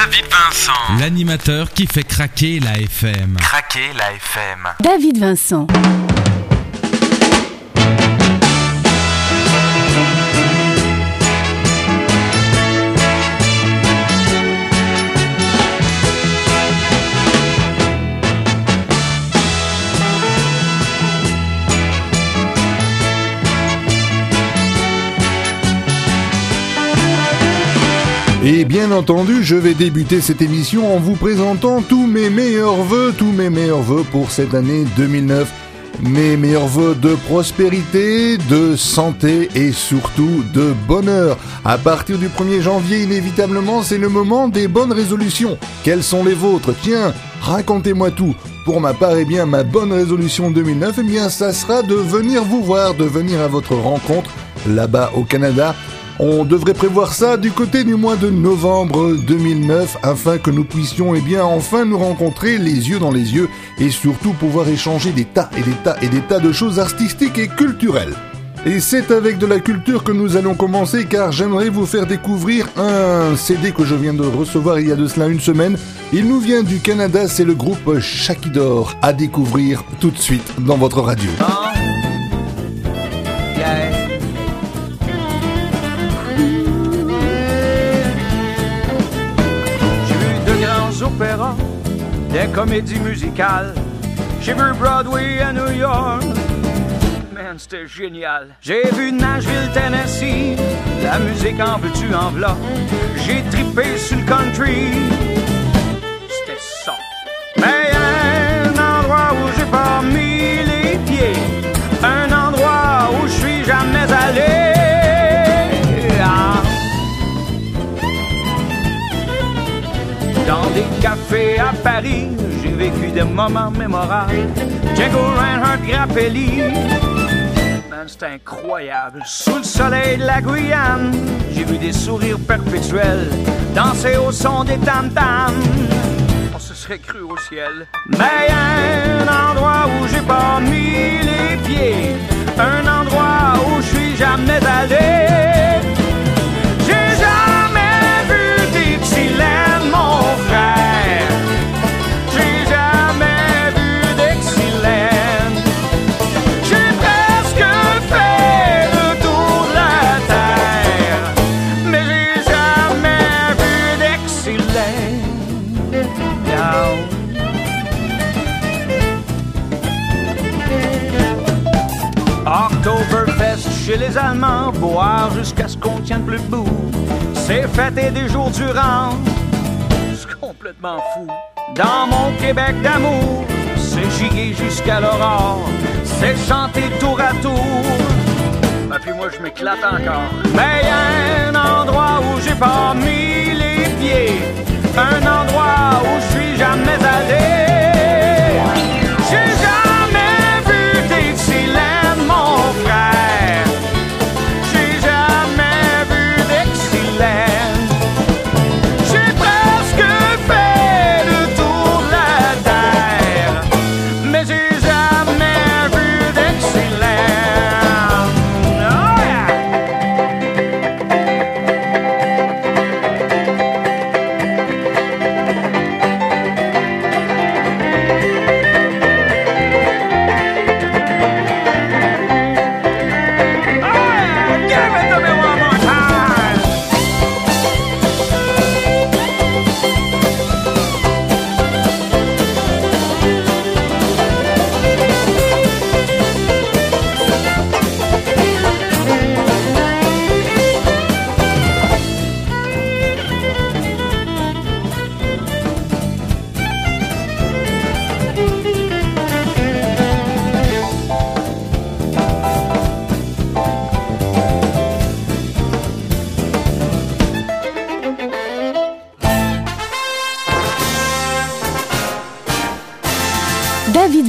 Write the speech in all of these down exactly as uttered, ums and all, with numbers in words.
David Vincent, l'animateur qui fait craquer la F M. Craquer la F M. David Vincent. Et bien entendu, je vais débuter cette émission en vous présentant tous mes meilleurs vœux, tous mes meilleurs vœux pour cette année deux mille neuf. Mes meilleurs vœux de prospérité, de santé et surtout de bonheur. À partir du premier janvier, inévitablement, c'est le moment des bonnes résolutions. Quelles sont les vôtres? Tiens, racontez-moi tout. Pour ma part, eh bien, ma bonne résolution deux mille neuf, eh bien, ça sera de venir vous voir, de venir à votre rencontre là-bas au Canada. On devrait prévoir ça du côté du mois de novembre deux mille neuf afin que nous puissions eh bien enfin nous rencontrer les yeux dans les yeux et surtout pouvoir échanger des tas et des tas et des tas de choses artistiques et culturelles. Et c'est avec de la culture que nous allons commencer car j'aimerais vous faire découvrir un C D que je viens de recevoir il y a de cela une semaine. Il nous vient du Canada, c'est le groupe Chakidor, à découvrir tout de suite dans votre radio. Des comédies musicales. J'ai vu Broadway à New York. Man, c'était génial. J'ai vu Nashville, Tennessee. La musique en veux-tu, en v'là. J'ai trippé sur le country. C'était ça. Mais un endroit où j'ai pas mis les pieds, un endroit où je suis jamais allé. Dans des cafés à Paris, j'ai vécu des moments mémorables. Django Reinhardt, Grappelli, man, c'est incroyable. Sous le soleil de la Guyane, j'ai vu des sourires perpétuels danser au son des tam-tams. On se serait cru au ciel. Mais un endroit où j'ai pas mis les pieds, un endroit où je suis jamais allé. J'ai jamais vu des petits lèvres. Mon frère, j'ai jamais vu d'Exilène. J'ai presque fait le tour de la terre, mais j'ai jamais vu d'Exilène. No. Oktoberfest chez les Allemands, boire jusqu'à ce qu'on tienne plus debout. C'est fêté des jours durant. Complètement fou. Dans mon Québec d'amour, c'est giguer jusqu'à l'aurore, c'est chanter tour à tour. Et ben puis moi je m'éclate encore. Mais y a un endroit où j'ai pas mis les pieds, un endroit où je suis jamais allé. J'ai jamais vu des silènes, mon frère. J'ai jamais vu des silènes.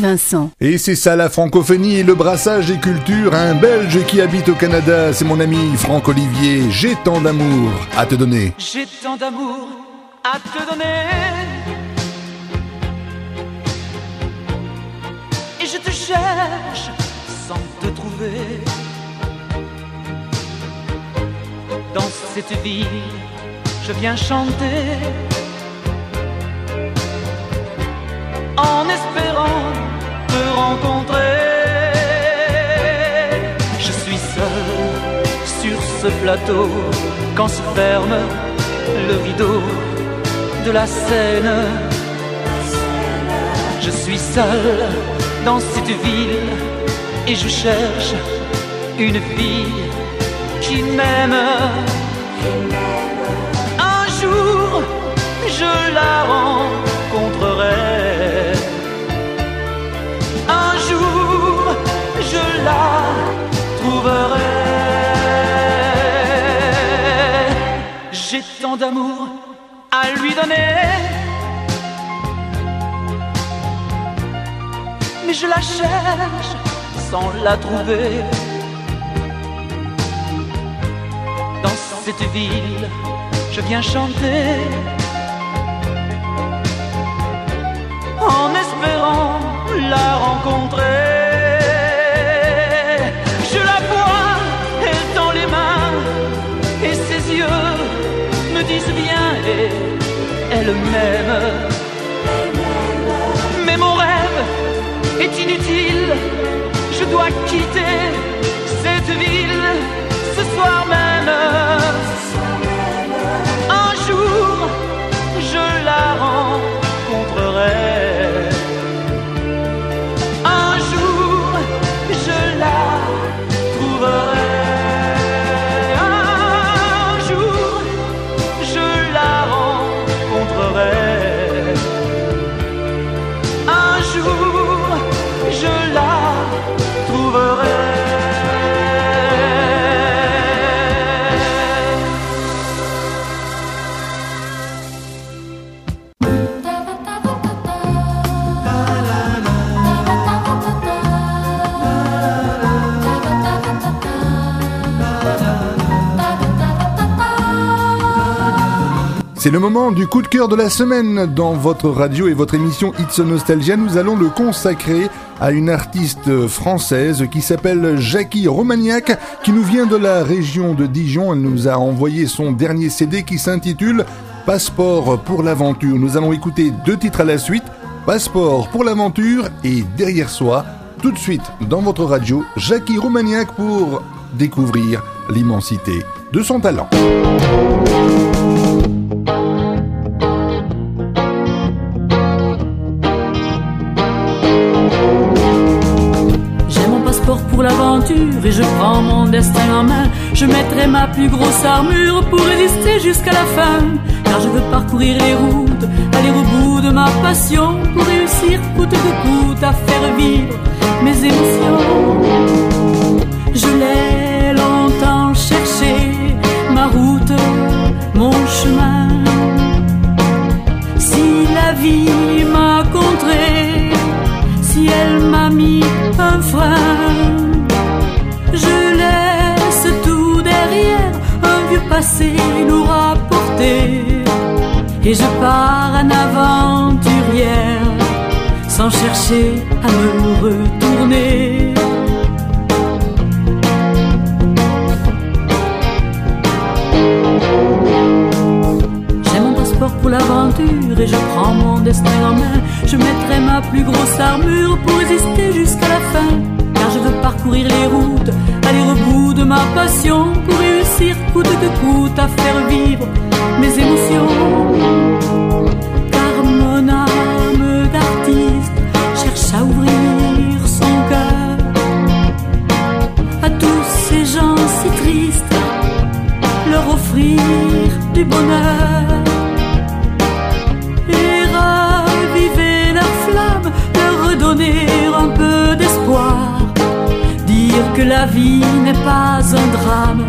Vincent. Et c'est ça la francophonie et le brassage des cultures. Un Belge qui habite au Canada, c'est mon ami Franck Olivier. J'ai tant d'amour à te donner. J'ai tant d'amour à te donner. Et je te cherche sans te trouver. Dans cette vie, je viens chanter. en espérant te rencontrer. Je suis seul sur ce plateau quand se ferme le rideau de la scène. Je suis seul dans cette ville et je cherche une fille qui m'aime. Un jour, je la rencontrerai. Un jour, je la trouverai. J'ai tant d'amour à lui donner, mais je la cherche sans la trouver. Dans cette ville, je viens chanter en espérant la rencontrer. Je la vois, elle tend les mains et ses yeux me disent bien et elle m'aime. Mais mon rêve est inutile, je dois quitter cette ville ce soir même. Un jour, je la rencontrerai. Un jour, je la trouverai. Un jour, je la rencontrerai. Un jour, je la trouverai. C'est le moment du coup de cœur de la semaine. Dans votre radio et votre émission Hits Nostalgia, nous allons le consacrer à une artiste française qui s'appelle Jackie Romagnac, qui nous vient de la région de Dijon. Elle nous a envoyé son dernier C D qui s'intitule « Passeport pour l'aventure ». Nous allons écouter deux titres à la suite, « Passeport pour l'aventure » et « Derrière soi ». Tout de suite, dans votre radio, Jackie Romagnac pour découvrir l'immensité de son talent. Et je prends mon destin en main. Je mettrai ma plus grosse armure pour résister jusqu'à la fin. Car je veux parcourir les routes, aller au bout de ma passion, pour réussir coûte que coûte à faire vivre mes émotions. Je l'ai longtemps cherché, ma route, mon chemin. Si la vie m'a contrée, si elle m'a mis un frein, je laisse tout derrière, un vieux passé nous rapporter. Et je pars en aventurière, sans chercher à me retourner. J'ai mon passeport pour l'aventure et je prends mon destin en main. Je mettrai ma plus grosse armure pour résister jusqu'à la fin. Car je veux parcourir les routes, aller au bout de ma passion, pour réussir coûte que coûte à faire vivre mes émotions. Car mon âme d'artiste cherche à ouvrir son cœur à tous ces gens si tristes, leur offrir du bonheur et raviver leur flamme, leur redonner un peu d'espoir. Dire que la vie n'est pas un drame,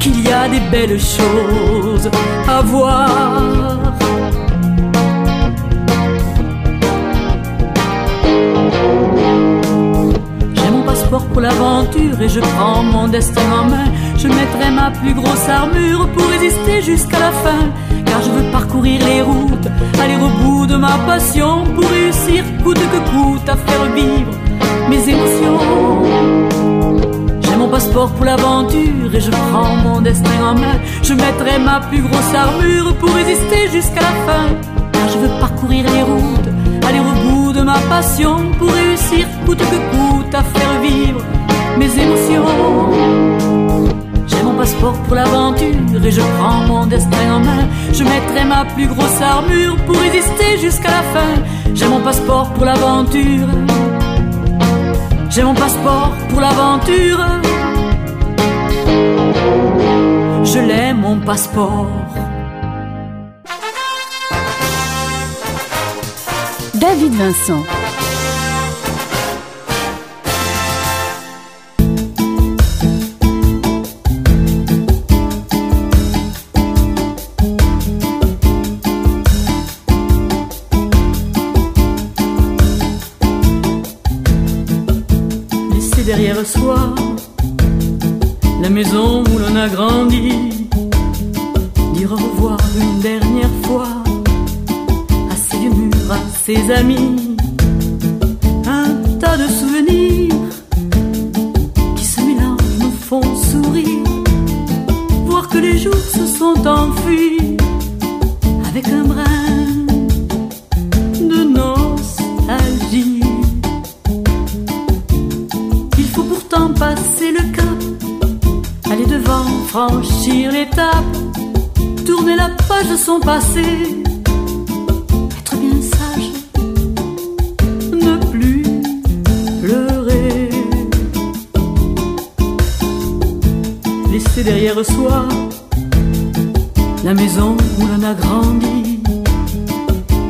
qu'il y a des belles choses à voir. J'ai mon passeport pour l'aventure et je prends mon destin en main. Je mettrai ma plus grosse armure pour résister jusqu'à la fin. Car je veux parcourir les routes, aller au bout de ma passion, pour réussir coûte que coûte à faire vivre mes émotions. J'ai mon passeport pour l'aventure et je prends mon destin en main. Je mettrai ma plus grosse armure pour résister jusqu'à la fin. Car je veux parcourir les routes, aller au bout de ma passion pour réussir coûte que coûte à faire vivre mes émotions. J'ai mon passeport pour l'aventure et je prends mon destin en main. Je mettrai ma plus grosse armure pour résister jusqu'à la fin. J'ai mon passeport pour l'aventure. J'ai mon passeport pour l'aventure. Je l'ai, mon passeport. David Vincent. Laissez derrière soi la maison où l'on a grandi, dire au revoir une dernière fois à ses vieux murs, à ses amis, un tas de souvenirs qui se mélangent, nous font sourire, voir que les jours se sont enfuis avec un brin de nostalgie. Il faut pourtant passer le cap, aller devant, franchir l'étape, tourner la page de son passé, être bien sage, ne plus pleurer. Laisser derrière soi la maison où l'on a grandi,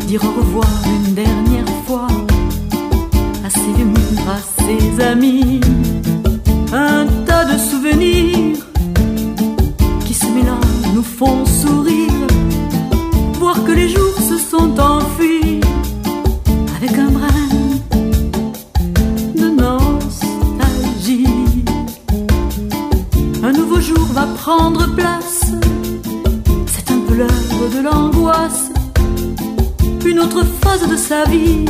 dire au revoir une dernière fois à ses vieux murs, à ses amis, un tas de souvenirs qui se mélangent, nous font sourire, voir que les jours se sont enfuis avec un brin de nostalgie. Un nouveau jour va prendre place, c'est un peu l'œuvre de l'angoisse, une autre phase de sa vie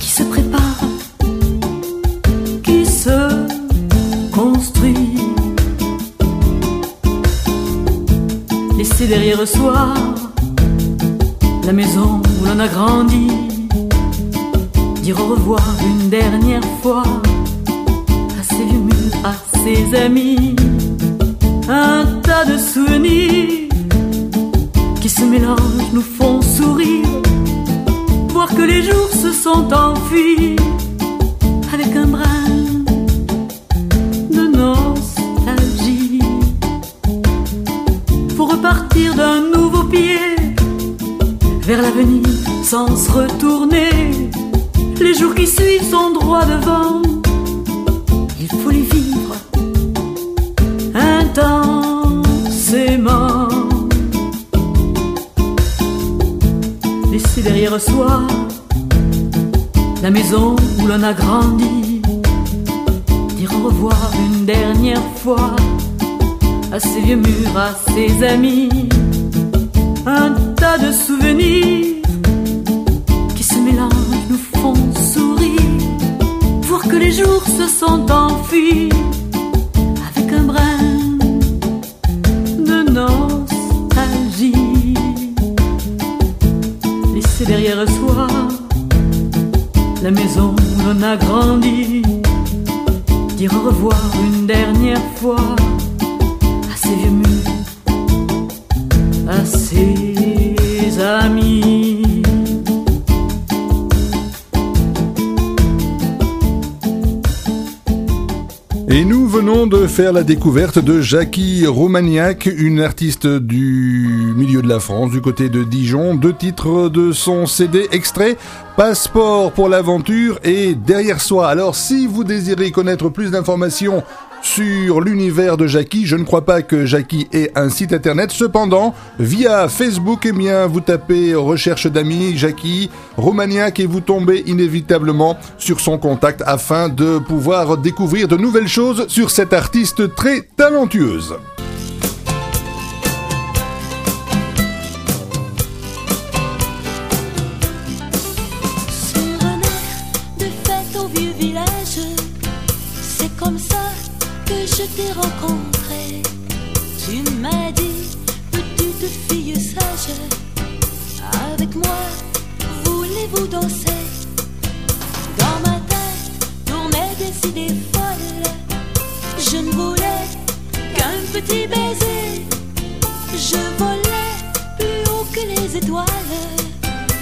qui se prépare, se construit. Laisser derrière soi la maison où l'on a grandi, dire au revoir une dernière fois à ses vieux murs, à ses amis, un tas de souvenirs qui se mélangent, nous font sourire, voir que les jours se sont enfuis avec un brin nostalgie. Faut repartir d'un nouveau pied vers l'avenir sans se retourner. Les jours qui suivent sont droit devant, il faut les vivre intensément. Laisser derrière soi la maison où l'on a grandi, revoir une dernière fois à ses vieux murs, à ses amis, un tas de souvenirs qui se mélangent, nous font sourire, voir que les jours se sont enfuis avec un brin de nostalgie. Laisser derrière soi la maison où l'on a grandi, dire au revoir une dernière fois à ses vieux murs, à ses amis. Et nous venons de faire la découverte de Jackie Romagnac, une artiste du milieu de la France, du côté de Dijon. Deux titres de son C D extrait, Passeport pour l'aventure et Derrière soi. Alors si vous désirez connaître plus d'informations sur l'univers de Jackie, je ne crois pas que Jackie ait un site internet. Cependant, via Facebook, eh bien, vous tapez recherche d'amis Jackie Romagnac et vous tombez inévitablement sur son contact afin de pouvoir découvrir de nouvelles choses sur cette artiste très talentueuse. Avec moi, vous voulez et vous dansez. Dans ma tête tournaient des idées folles. Je ne voulais qu'un petit baiser. Je volais plus haut que les étoiles.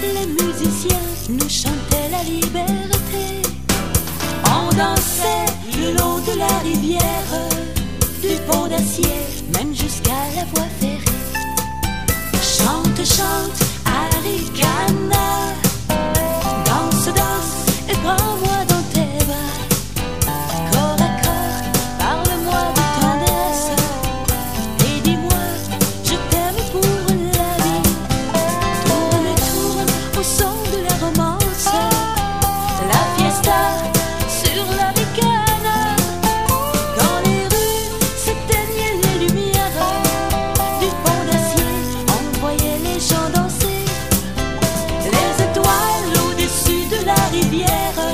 Les musiciens nous chantaient la liberté. On dansait le long de la rivière, du pont d'acier mène jusqu'à la voie ferrée. Chante, chante, Arikana, danse, danse et prends-moi dans tes bras. Corps à corps, parle-moi de tendresse et dis-moi, je t'aime pour la vie. Tourne, tourne au son de la romance, la fiesta sur la ricana. Dans les rues s'éteignaient les lumières, du pont d'acier on voyait les gens danser. Les étoiles au-dessus de la rivière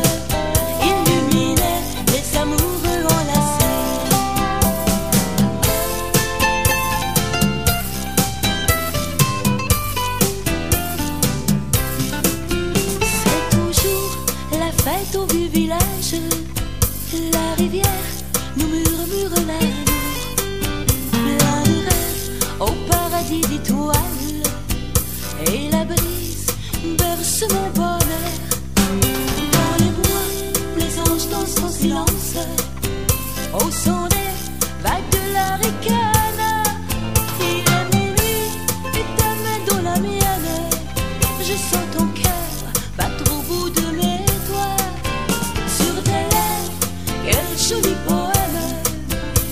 illuminaient les amoureux enlacés. C'est toujours la fête au vieux village. La rivière nous murmure l'amour. Plein de rêves au paradis d'étoiles. Et la brise berce mon bonheur. Dans les bois, les anges dansent en silence au son des vagues de la ricana. Il est minuit et ta main dans la mienne. Je sens ton cœur battre au bout de mes doigts. Sur tes lèvres, quel joli poème.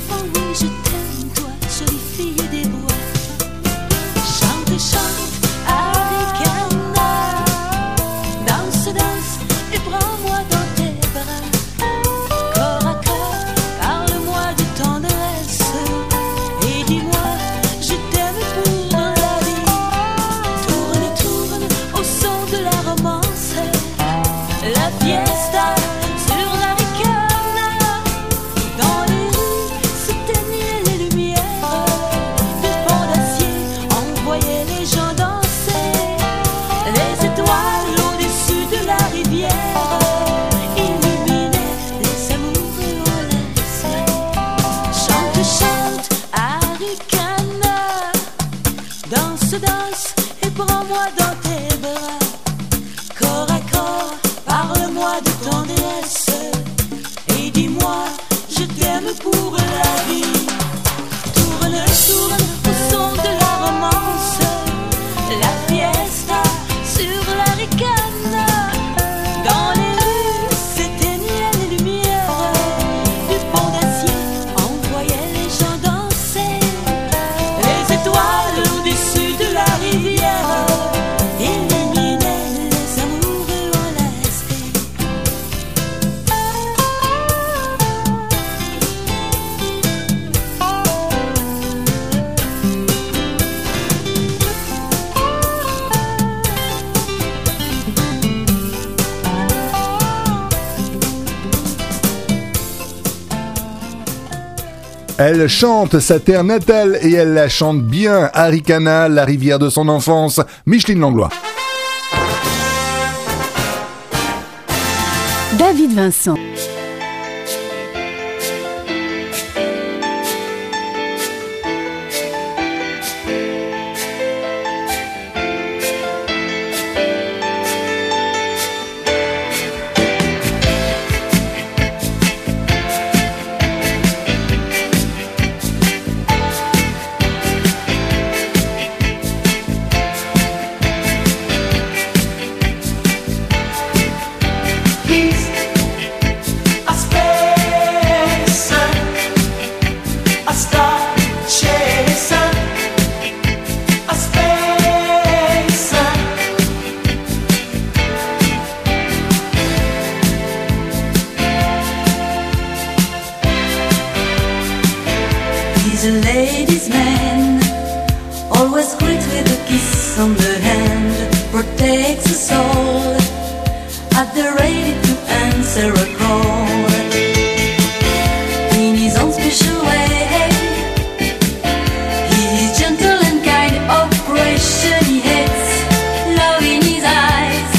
Oh oui, je t'aime, toi, jolie fille des bois. Chante, chante, Arikana, danse, danse et prends-moi dans tes bras. Corps à corps, parle-moi de tendresse et dis-moi, je t'aime pour la vie. Tourne, tourne au son de la romance, la fiesta sur la ricana. Dans les rues s'éteignaient les lumières, du pont d'acier on voyait les gens danser. Les étoiles au-dessus de la rivière illuminaient les amoureux enlacés. Chante, chante, Arikana, danse, danse et prends-moi dans tes bras. Corps à corps, parle-moi de tendresse et dis-moi, je t'aime pour la vie. Tourne, tourne au son de la romance, la fiesta sur la ricana. Dans les rues s'éteignaient les lumières, du pont d'acier on voyait les gens danser. Les étoiles au-dessus de la rivière illuminaient les amoureux enlacés. Elle chante sa terre natale et elle la chante bien, Arikana, la rivière de son enfance, Micheline Langlois. David Vincent. Peace. A space, a star chaser, a space. He's a ladies' man, always greet with a kiss on the hand, protects us all at the ready to answer a call. In his own special way, he is gentle and kind. Oppression he hates, love in his eyes,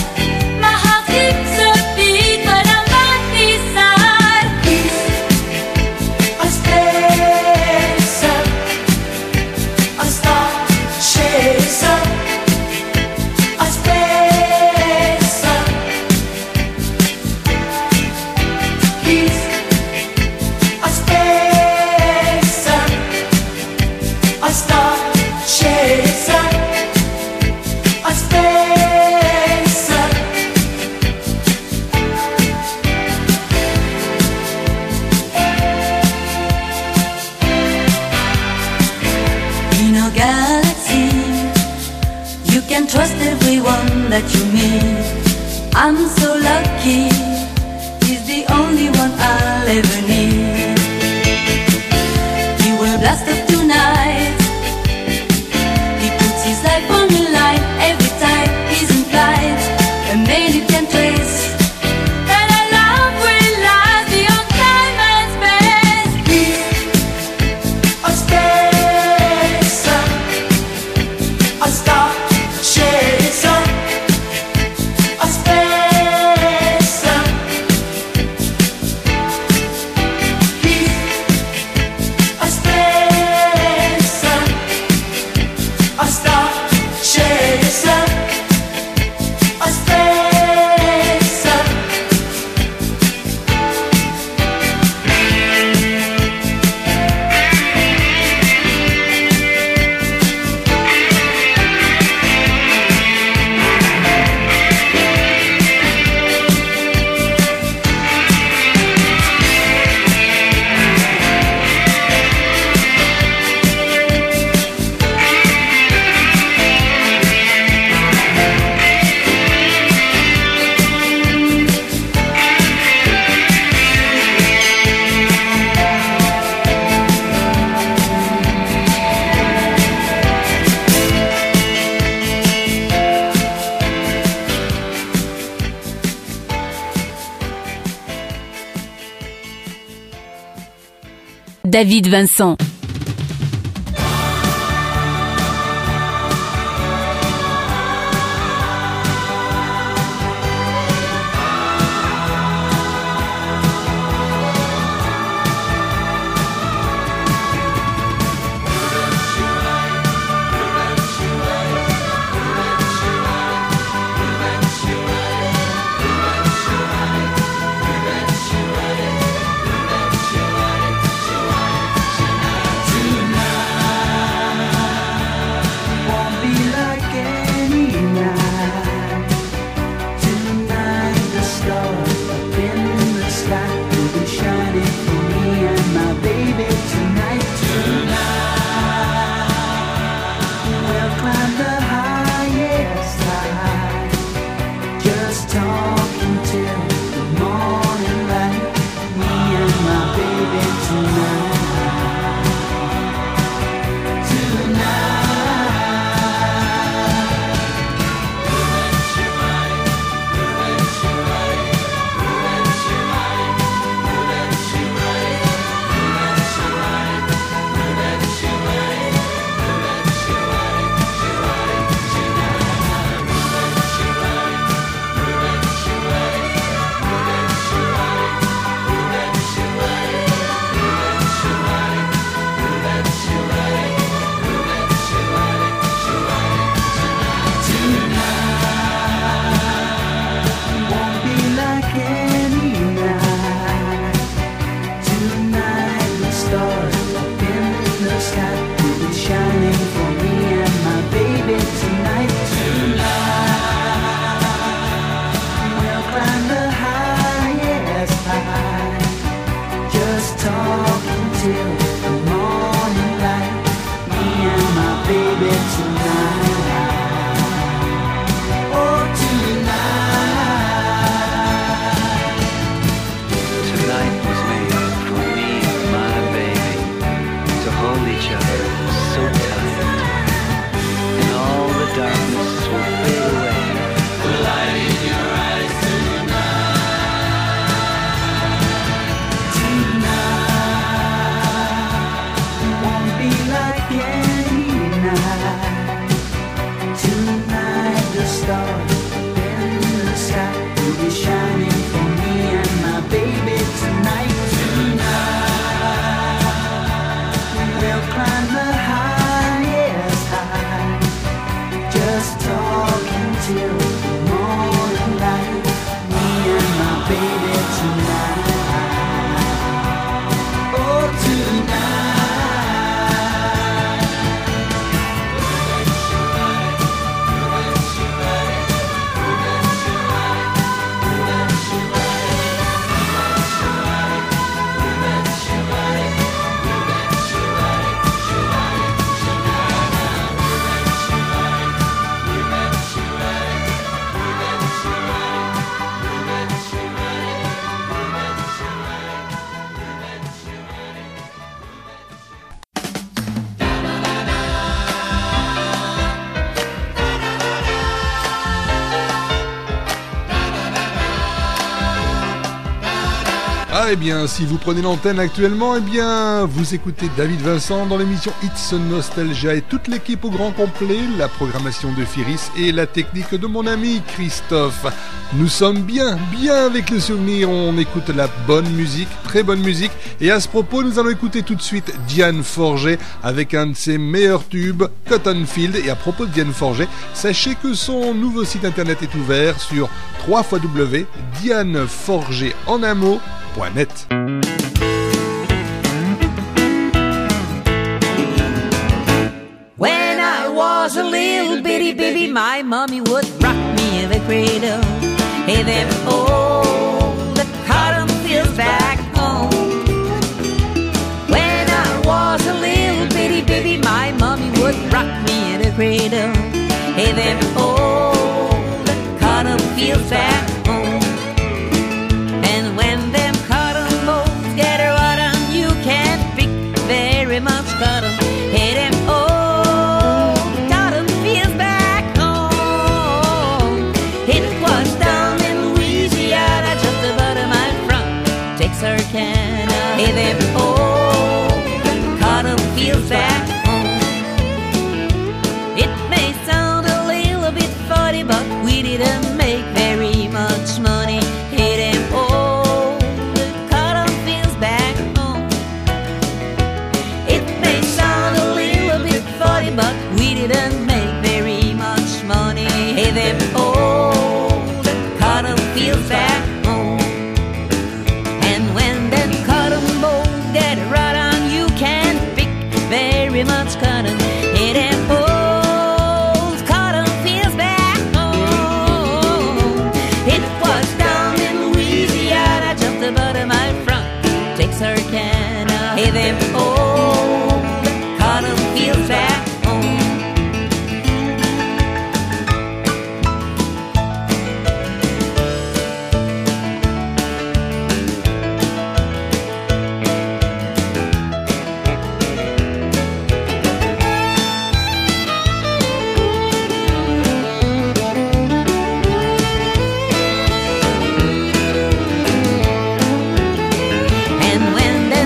David Vincent. là, eh bien, si vous prenez l'antenne actuellement, eh bien, vous écoutez David Vincent dans l'émission Hits Nostalgia et toute l'équipe au grand complet, la programmation de Firis et la technique de mon ami Christophe. Nous sommes bien, bien avec le souvenir, on écoute la bonne musique, très bonne musique. Et à ce propos, nous allons écouter tout de suite Diane Forger avec un de ses meilleurs tubes, Cotton Field. Et à propos de Diane Forger, sachez que son nouveau site internet est ouvert sur trois fois w point diane forger en un mot point net. When I was a little bitty baby, my mommy would rock me in the cradle. Hey there, oh, the cotton fields back home. When I was a little bitty baby, my mommy would rock me in the cradle. Hey there, oh, cotton fields at home. And when them cotton bolls get rotten, you can't pick very much cotton. Hey, them old cotton fields back home. It was down in Louisiana, just about a mile from Texarkana. Hey, them old cotton fields back home. It may sound a little bit funny, but we didn't make very much money. Hey, them old cotton fields back home. It may sound a little bit funny, but we didn't make very much money. Hey, them old cotton fields back home. And when them cotton balls get rotten, you can't pick very much cotton. Hey, them old Texarkana. Hey, them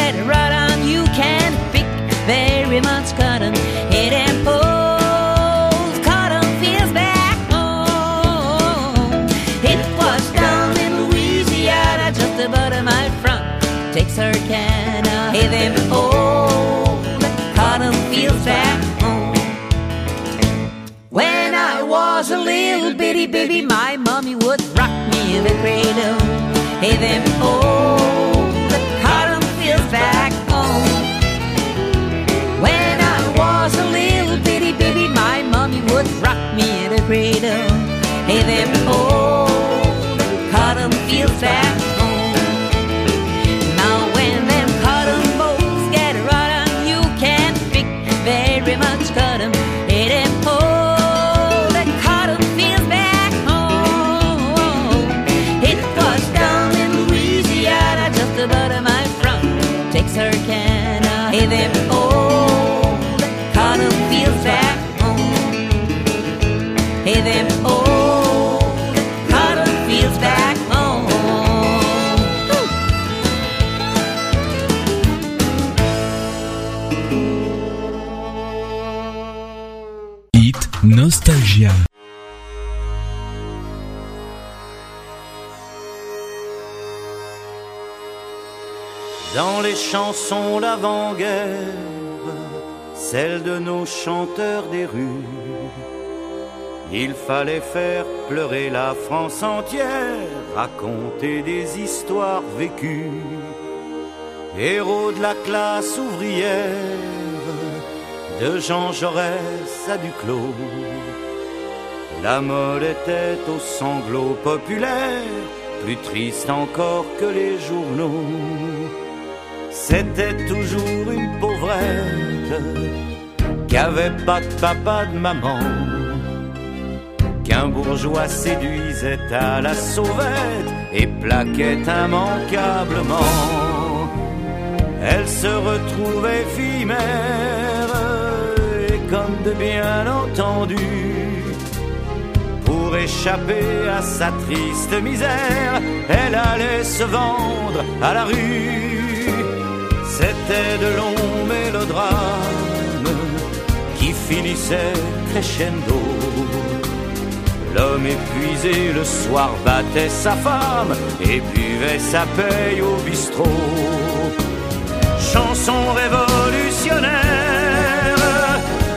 old cotton fields back home. Texarkana, hey them old cotton fields back home. When I was a little bitty baby, my mommy would rock me in the cradle. Hey them old cotton fields back home. When I was a little bitty baby, my mommy would rock me in the cradle. Hey them old cotton fields back home. Texarkana, hey them old cotton fields back home. Hey them old cotton fields back home. Hits Nostalgia. Dans les chansons d'avant-guerre, celles de nos chanteurs des rues, il fallait faire pleurer la France entière, raconter des histoires vécues. Héros de la classe ouvrière, de Jean Jaurès à Duclos, la mode était aux sanglots populaires, plus triste encore que les journaux. C'était toujours une pauvrette qu'avait pas de papa, de maman, qu'un bourgeois séduisait à la sauvette et plaquait immanquablement. Elle se retrouvait fille mère et comme de bien entendu, pour pour échapper à sa triste misère, elle allait se vendre à la rue. C'était de longs mélodrames qui finissaient crescendo. L'homme épuisé le soir battait sa femme et buvait sa paye au bistrot. Chanson révolutionnaire,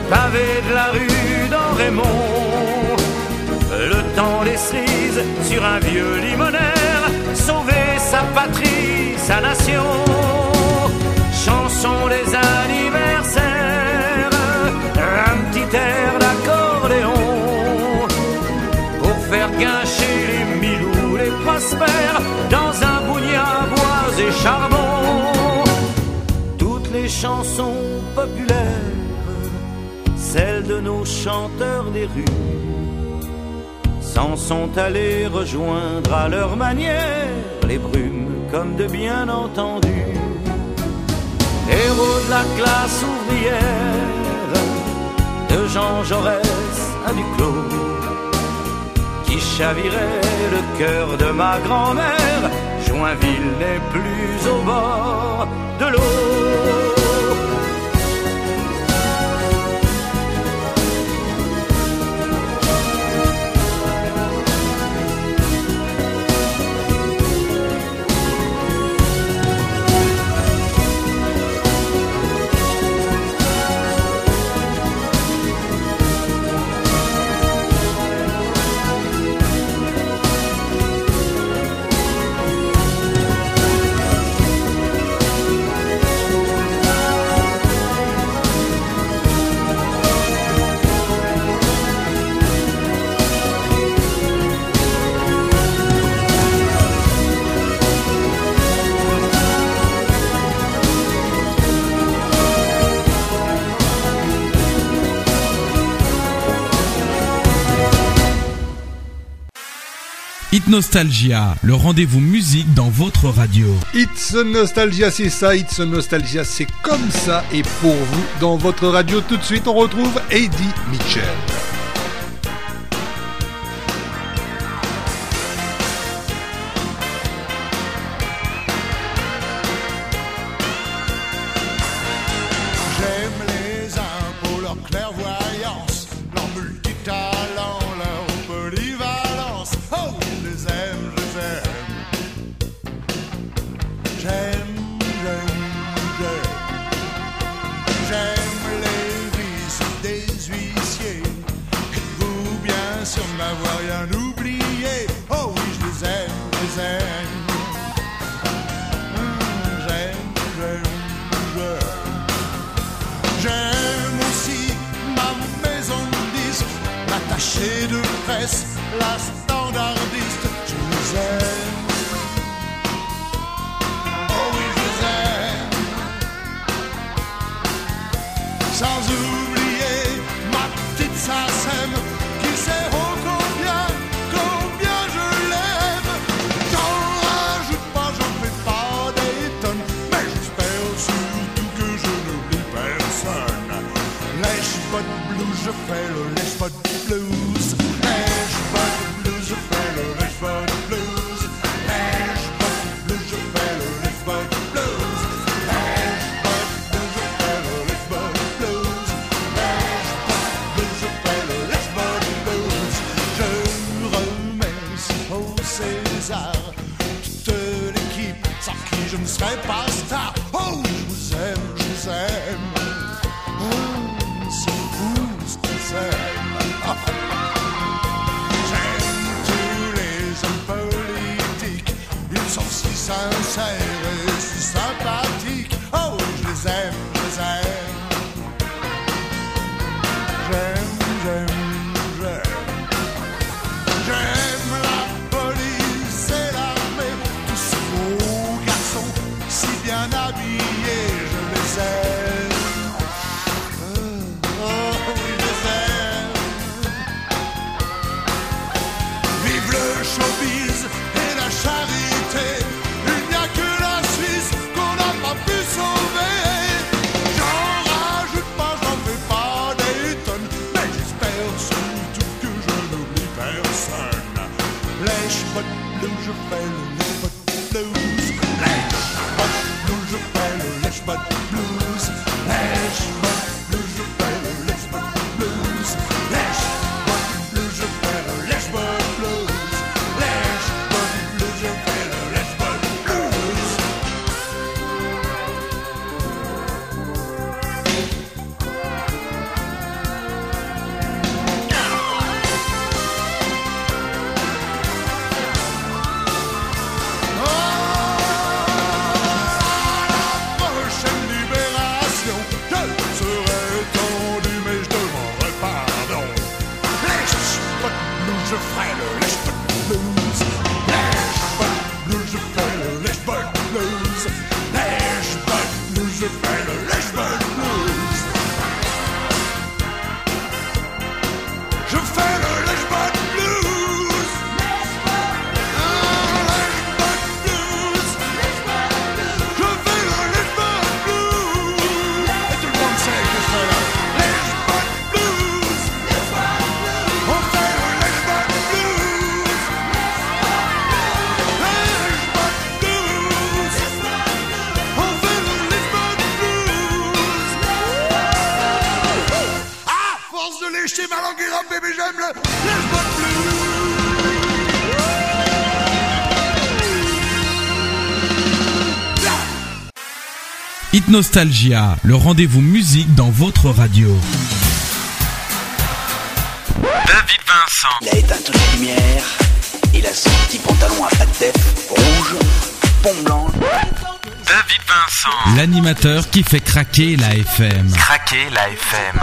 pavé de la rue dans Raymond, le temps des cerises sur un vieux limonaire, sauver sa patrie, sa nation. Chanson des anniversaires, un petit air d'accordéon, pour faire guincher les milous, les prospères, dans un bougnat bois et charbon. Les chansons populaires, celles de nos chanteurs des rues, s'en sont allés rejoindre à leur manière les brumes comme de bien entendu. Héros de la classe ouvrière, de Jean Jaurès à Duclos, qui chavirait le cœur de ma grand-mère, Joinville n'est plus au bord de l'eau. Hits Nostalgia, le rendez-vous musique dans votre radio. Hits Nostalgia, c'est ça. Hits Nostalgia, c'est comme ça et pour vous dans votre radio. Tout de suite, on retrouve Eddie Mitchell. Oh, Hits Nostalgia, le rendez-vous musique dans votre radio. David Vincent. Il a éteint toutes les lumières. Il a son petit pantalon à pattes d'œuf rouge, pont blanc. David Vincent. L'animateur qui fait craquer la F M. Craquer la F M.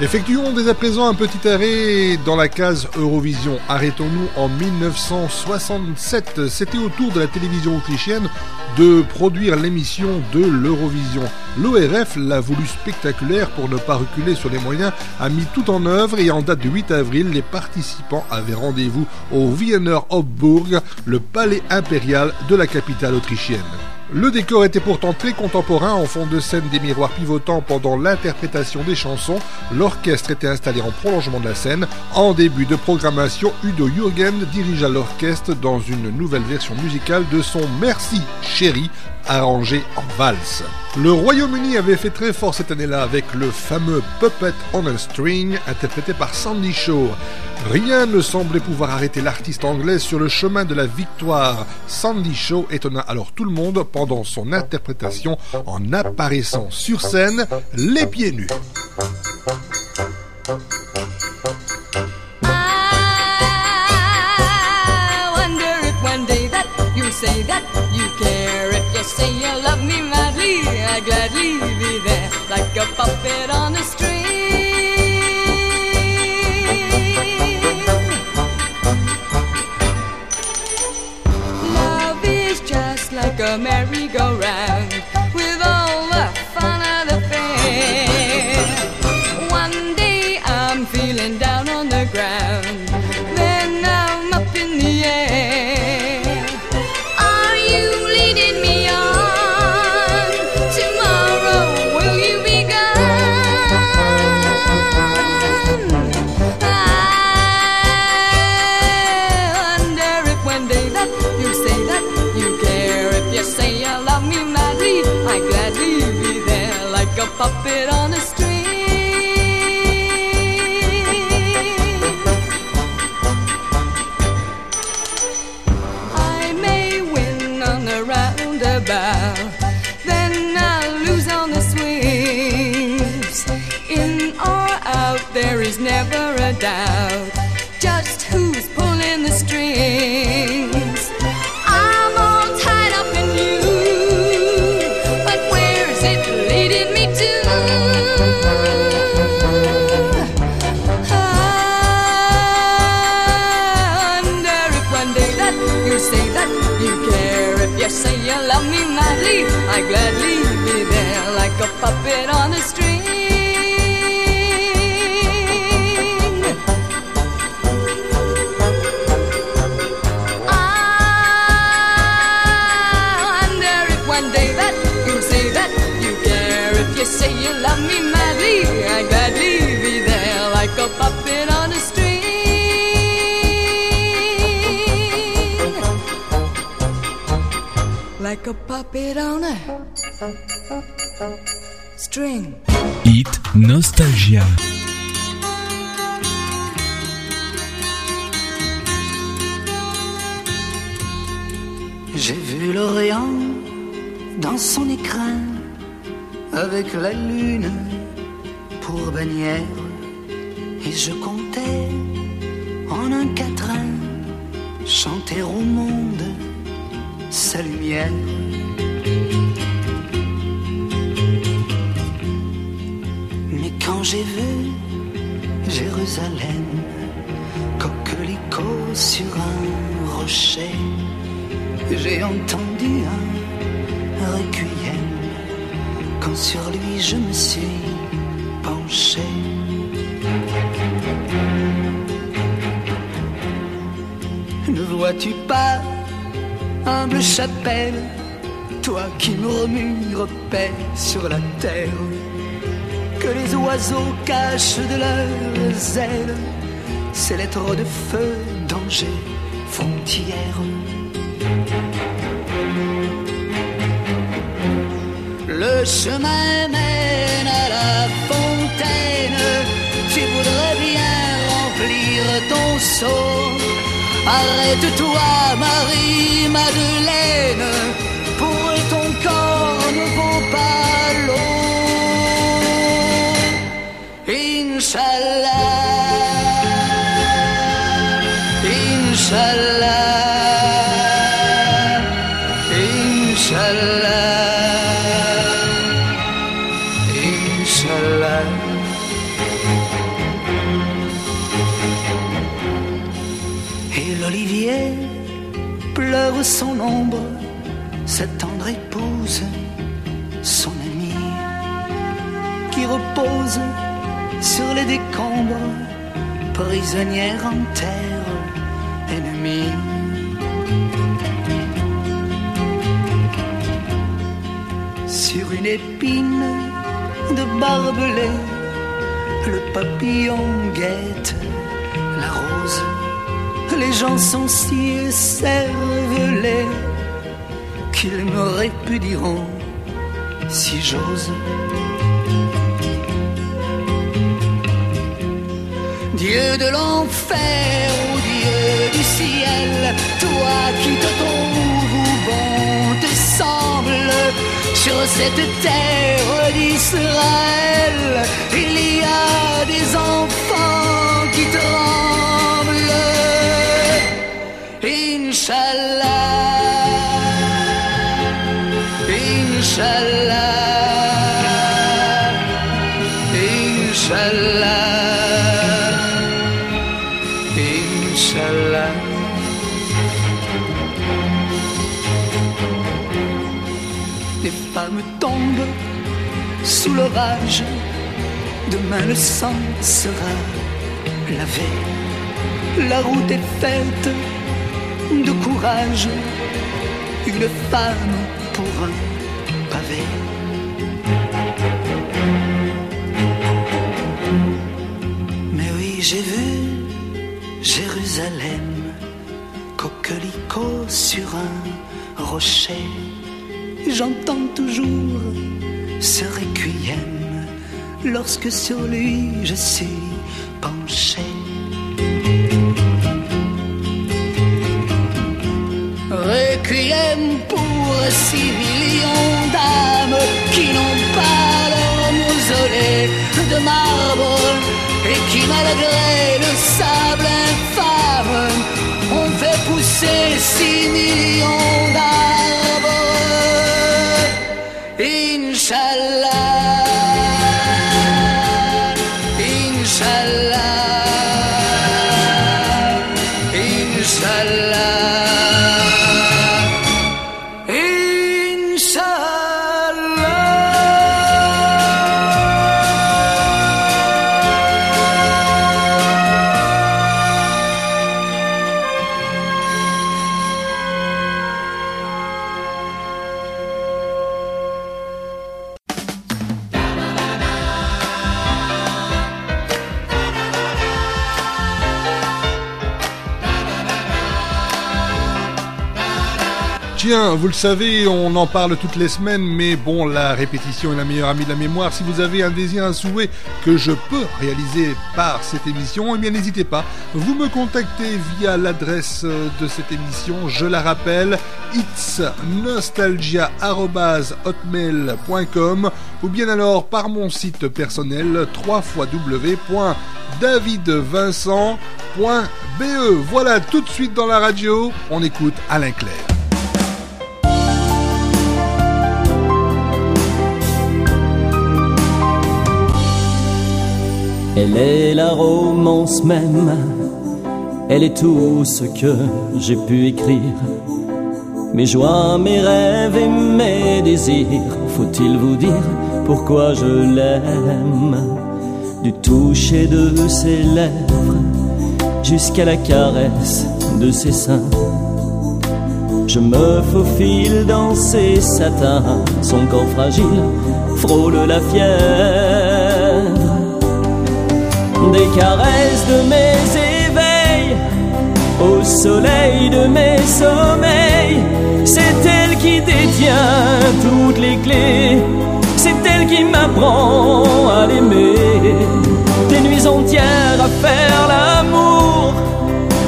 Effectuons dès à présent un petit arrêt dans la case Eurovision. Arrêtons-nous en mille neuf cent soixante-sept. C'était au tour de la télévision autrichienne de produire l'émission de l'Eurovision. L'O R F l'a voulu spectaculaire pour ne pas reculer sur les moyens, a mis tout en œuvre et en date du huit avril, les participants avaient rendez-vous au Wiener Hofburg, le palais impérial de la capitale autrichienne. Le décor était pourtant très contemporain, en fond de scène des miroirs pivotants pendant l'interprétation des chansons. L'orchestre était installé en prolongement de la scène. En début de programmation, Udo Jürgens dirigea l'orchestre dans une nouvelle version musicale de son « Merci chérie », arrangé en valse. Le Royaume-Uni avait fait très fort cette année-là avec le fameux Puppet on a String, interprété par Sandy Shaw. Rien ne semblait pouvoir arrêter l'artiste anglaise sur le chemin de la victoire. Sandy Shaw étonna alors tout le monde pendant son interprétation en apparaissant sur scène les pieds nus. I wonder if one day that you say that you care. If you say you love me madly, I'd gladly be there like a puppet on a string. Like a merry-go-round with all the fun of the fair. One day I'm feeling down on the ground, then I'm up in the air. Are you leading me on? Tomorrow will you be gone? I wonder if one day that you say that you can. You say you love me madly, I'd gladly be there like a puppet on a string. I may win on the roundabout, then I'll lose on the swings. In or out, there is never a doubt, just who's pulling the strings. Say you love me madly, I'd gladly be there like a puppet on a string. I wonder if one day that you say that you care. If you say you love me madly, I'd gladly be there like a puppet on a string. Like a puppet on a string. Hits Nostalgia. J'ai vu l'Orient dans son écrin, avec la lune pour bannière, et je comptais en un quatrain chanter au monde sa lumière. Mais quand j'ai vu Jérusalem, coquelicot sur un rocher, j'ai entendu un requiem, quand sur lui je me suis penché. vois-tu pas, humble chapelle, toi qui me remues, repais sur la terre, que les oiseaux cachent de leurs ailes, ces lettres de feu, danger, frontière. Le chemin mène à la fontaine, tu voudrais bien remplir ton seau. Arrête-toi, Marie-Madeleine, pour ton corps ne vaut pas l'eau. Inch'Allah, Inch'Allah. Son ombre, sa tendre épouse, son amie, qui repose sur les décombres, prisonnière en terre ennemie. Sur une épine de barbelé, le papillon guette la rose. Les gens sont si écervelés qu'ils me répudieront si j'ose. Dieu de l'enfer ou Dieu du ciel, toi qui te trouves où bon te semble, sur cette terre d'Israël, il y a des enfants qui te tremblent. Inch'Allah, Inch'Allah, Inch'Allah, Inch'Allah. Les femmes tombent sous l'orage, demain le sang sera lavé. La route est faite de courage, une femme pour un pavé. Mais oui, j'ai vu Jérusalem, coquelicot sur un rocher. J'entends toujours ce requiem lorsque sur lui je suis penché. Requiem pour six millions d'âmes qui n'ont pas leur mausolée de marbre et qui, malgré le sable infâme, ont fait pousser six millions d'arbres. Inch'Allah, Inch'Allah, Inch'Allah. Tiens, vous le savez, on en parle toutes les semaines, mais bon, la répétition est la meilleure amie de la mémoire. Si vous avez un désir, un souhait que je peux réaliser par cette émission, eh bien n'hésitez pas, vous me contactez via l'adresse de cette émission, je la rappelle, hits nostalgia arobase hotmail point com, ou bien alors par mon site personnel w w w point david vincent point b e. Voilà, tout de suite dans la radio, on écoute Alain Claire. Elle est la romance même, elle est tout ce que j'ai pu écrire. Mes joies, mes rêves et mes désirs, faut-il vous dire pourquoi je l'aime? Du toucher de ses lèvres jusqu'à la caresse de ses seins, Je me faufile dans ses satins. Son corps fragile frôle la fièvre. Des caresses de mes éveils, au soleil de mes sommeils. C'est elle qui détient toutes les clés. C'est elle qui m'apprend à l'aimer. Des nuits entières à faire l'amour,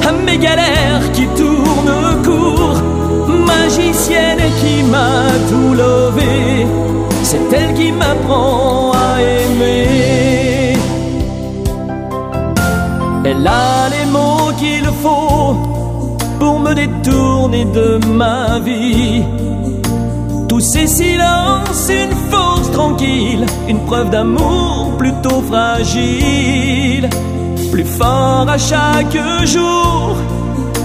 à mes galères qui tournent court. Magicienne qui m'a tout levé, c'est elle qui m'apprend à aimer. Elle a les mots qu'il faut pour me détourner de ma vie. Tous ces silences, une force tranquille, une preuve d'amour plutôt fragile. Plus fort à chaque jour,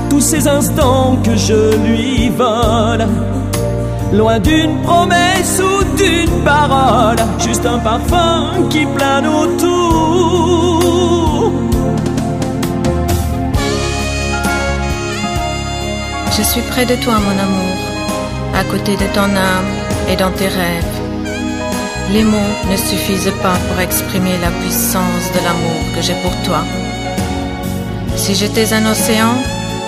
tous ces instants que je lui vole. Loin d'une promesse ou d'une parole, juste un parfum qui plane autour. Je suis près de toi, mon amour, à côté de ton âme et dans tes rêves. Les mots ne suffisent pas pour exprimer la puissance de l'amour que j'ai pour toi. Si j'étais un océan,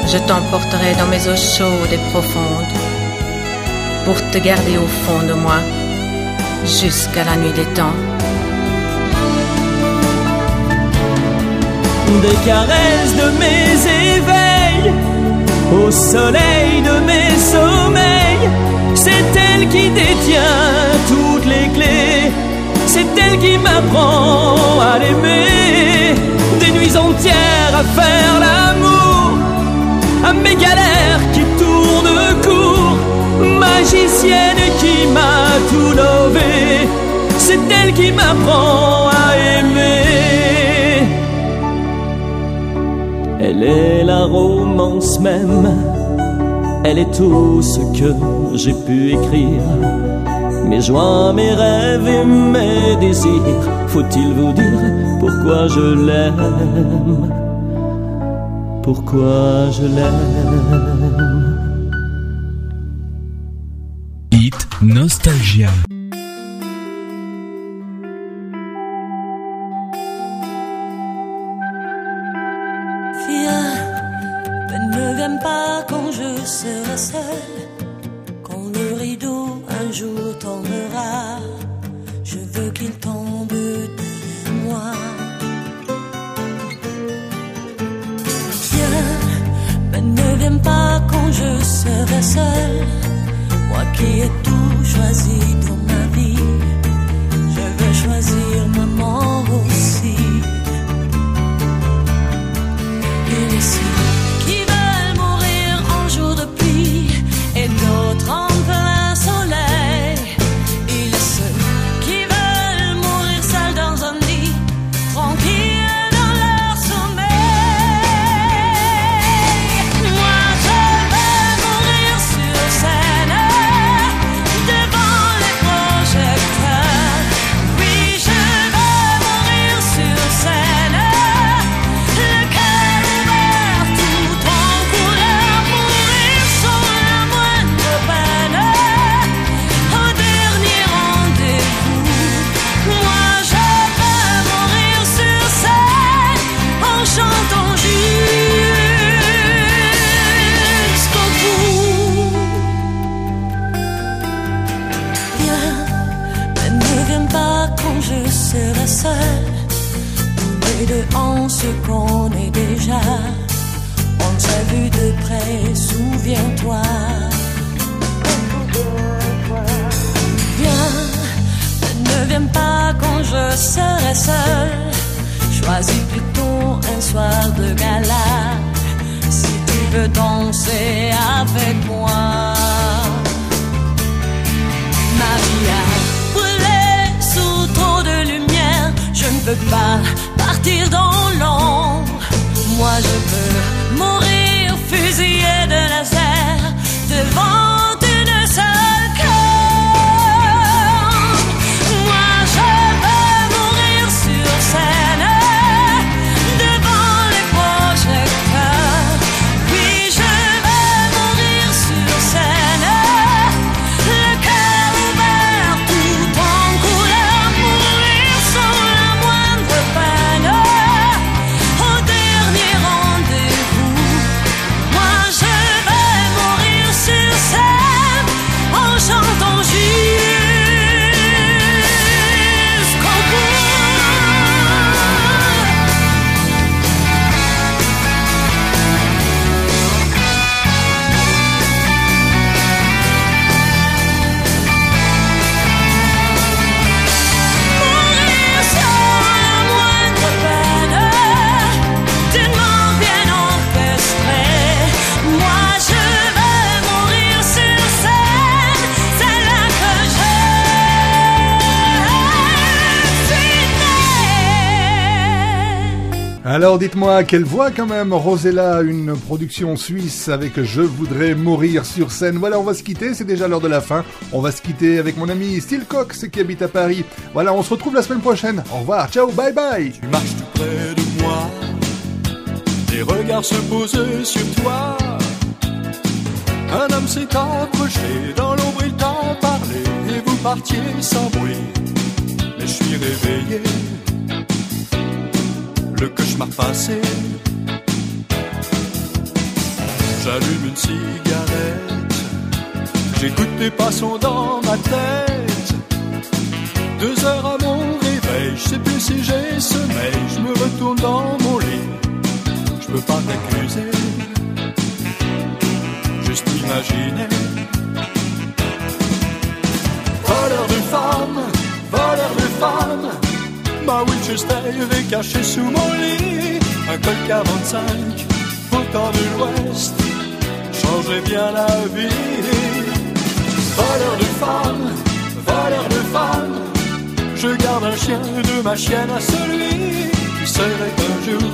je t'emporterais dans mes eaux chaudes et profondes pour te garder au fond de moi jusqu'à la nuit des temps. Des caresses de mes éveils, au soleil de mes sommeils. C'est elle qui détient toutes les clés. C'est elle qui m'apprend à l'aimer. Des nuits entières à faire l'amour, à mes galères qui tournent court. Magicienne qui m'a tout levé, c'est elle qui m'apprend à aimer. Elle est la romance même, elle est tout ce que j'ai pu écrire. Mes joies, mes rêves et mes désirs. Faut-il vous dire pourquoi je l'aime? Pourquoi je l'aime? Hits Nostalgia. Said Alors dites-moi, quelle voix quand même, Rosella, une production suisse avec Je voudrais mourir sur scène. Voilà, on va se quitter, c'est déjà l'heure de la fin. On va se quitter avec mon ami Stil Cox qui habite à Paris. Voilà, on se retrouve la semaine prochaine. Au revoir, ciao, bye bye. Tu marches tout près de moi, des regards se posent sur toi. Un homme s'est approché, dans l'ombre il t'a parlé, et vous partiez sans bruit. Mais je suis réveillé, le cauchemar passé. J'allume une cigarette, j'écoute tes passants dans ma tête. Deux heures à mon réveil, je sais plus si j'ai sommeil. Je me retourne dans mon lit, je peux pas t'accuser. Juste imaginer. Voleur de femme, voleur de femme, ma Winchester est cachée sous mon lit. Un col quarante-cinq, au temps de l'Ouest, changerait bien la vie. Voleur de femme, voleur de femme, je garde un chien de ma chienne à celui qui serait un jour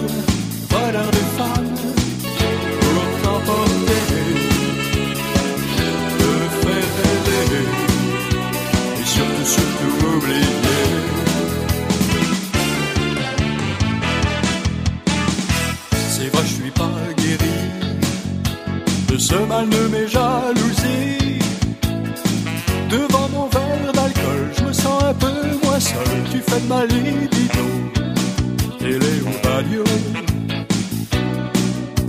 voleur de femme pour t'emporter. Et surtout, surtout oublier. C'est vrai, je suis pas guéri de ce mal de mes jalousies. Devant mon verre d'alcool, je me sens un peu moins seul. Tu fais de ma libido et Léo Valio.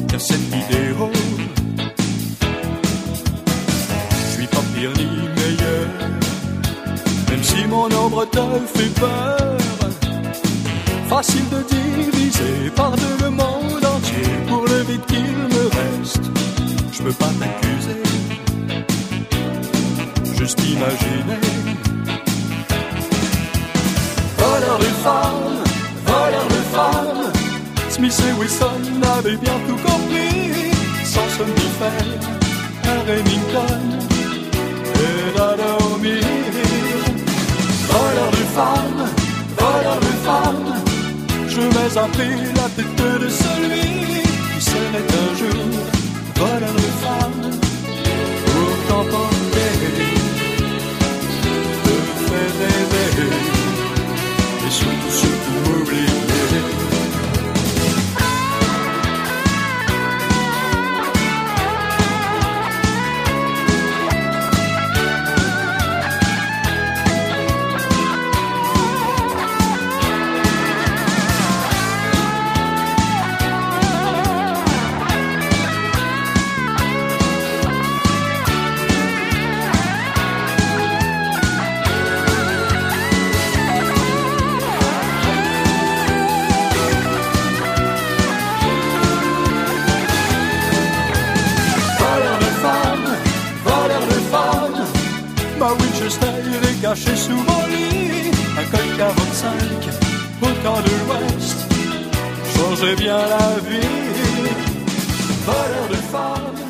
Car cette vidéo, ni meilleur, même si mon ombre te fait peur. Facile de diviser par deux le monde entier pour le vide qu'il me reste. Je peux pas t'accuser, juste imaginer. Voleur de femmes, voleur de femmes, Smith et Wilson avaient bien tout compris. Sans somnifère, un Remington et à dormir. Voleur de femme, voleur de femme, je mets un prix la tête de celui qui serait un jour voleur de femme pour t'emporter, te faire rêver et surtout, surtout oublier. Caché sous mon lit, un col quarante-cinq, au temps de l'Ouest, changeait bien la vie. Voleur de femmes.